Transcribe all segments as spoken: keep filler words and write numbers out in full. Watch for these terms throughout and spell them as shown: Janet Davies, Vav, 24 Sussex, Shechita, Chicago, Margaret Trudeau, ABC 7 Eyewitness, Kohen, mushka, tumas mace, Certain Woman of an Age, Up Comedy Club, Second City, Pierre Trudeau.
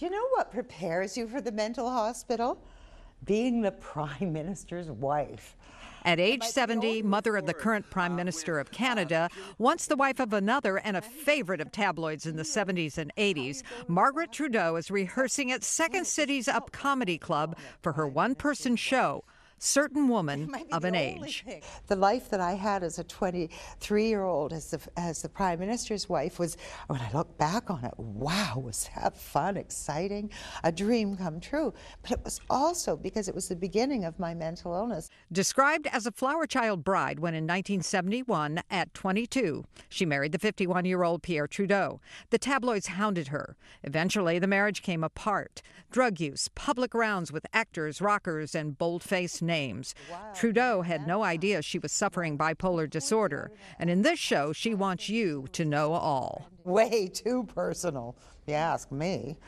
You know what prepares you for the mental hospital? Being the Prime Minister's wife. At age seventy, mother of the current Prime Minister of Canada, once the wife of another and a favorite of tabloids in the seventies and eighties, Margaret Trudeau is rehearsing at Second City's Up Comedy Club for her one-person show, Certain Woman of an Age. The life that I had as a twenty-three-year-old as the, as the Prime Minister's wife was, when I look back on it, wow, was that fun, exciting, a dream come true. But it was also because it was the beginning of my mental illness. Described as a flower child bride when in nineteen seventy-one, at twenty-two, she married the fifty-one-year-old Pierre Trudeau. The tabloids hounded her. Eventually, the marriage came apart. Drug use, public rounds with actors, rockers, and bold-faced names. Trudeau had no idea she was suffering bipolar disorder, and in this show she wants you to know all. Way too personal, you ask me.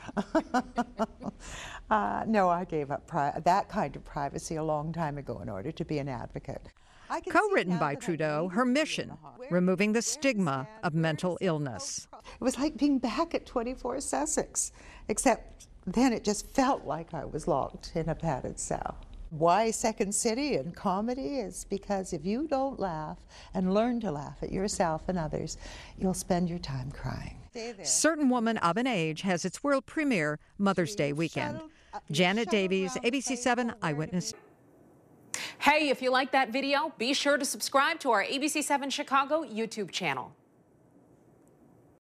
uh, no, I gave up pri- that kind of privacy a long time ago in order to be an advocate. Co-written by Trudeau, her mission, removing the stigma of mental illness. It was like being back at twenty-four Sussex, except then it just felt like I was locked in a padded cell. Why Second City and comedy is because if you don't laugh and learn to laugh at yourself and others, you'll spend your time crying. Certain Woman of an Age has its world premiere Mother's Day weekend. Janet Davies, A B C seven Eyewitness. Hey, if you like that video, be sure to subscribe to our A B C seven Chicago YouTube channel.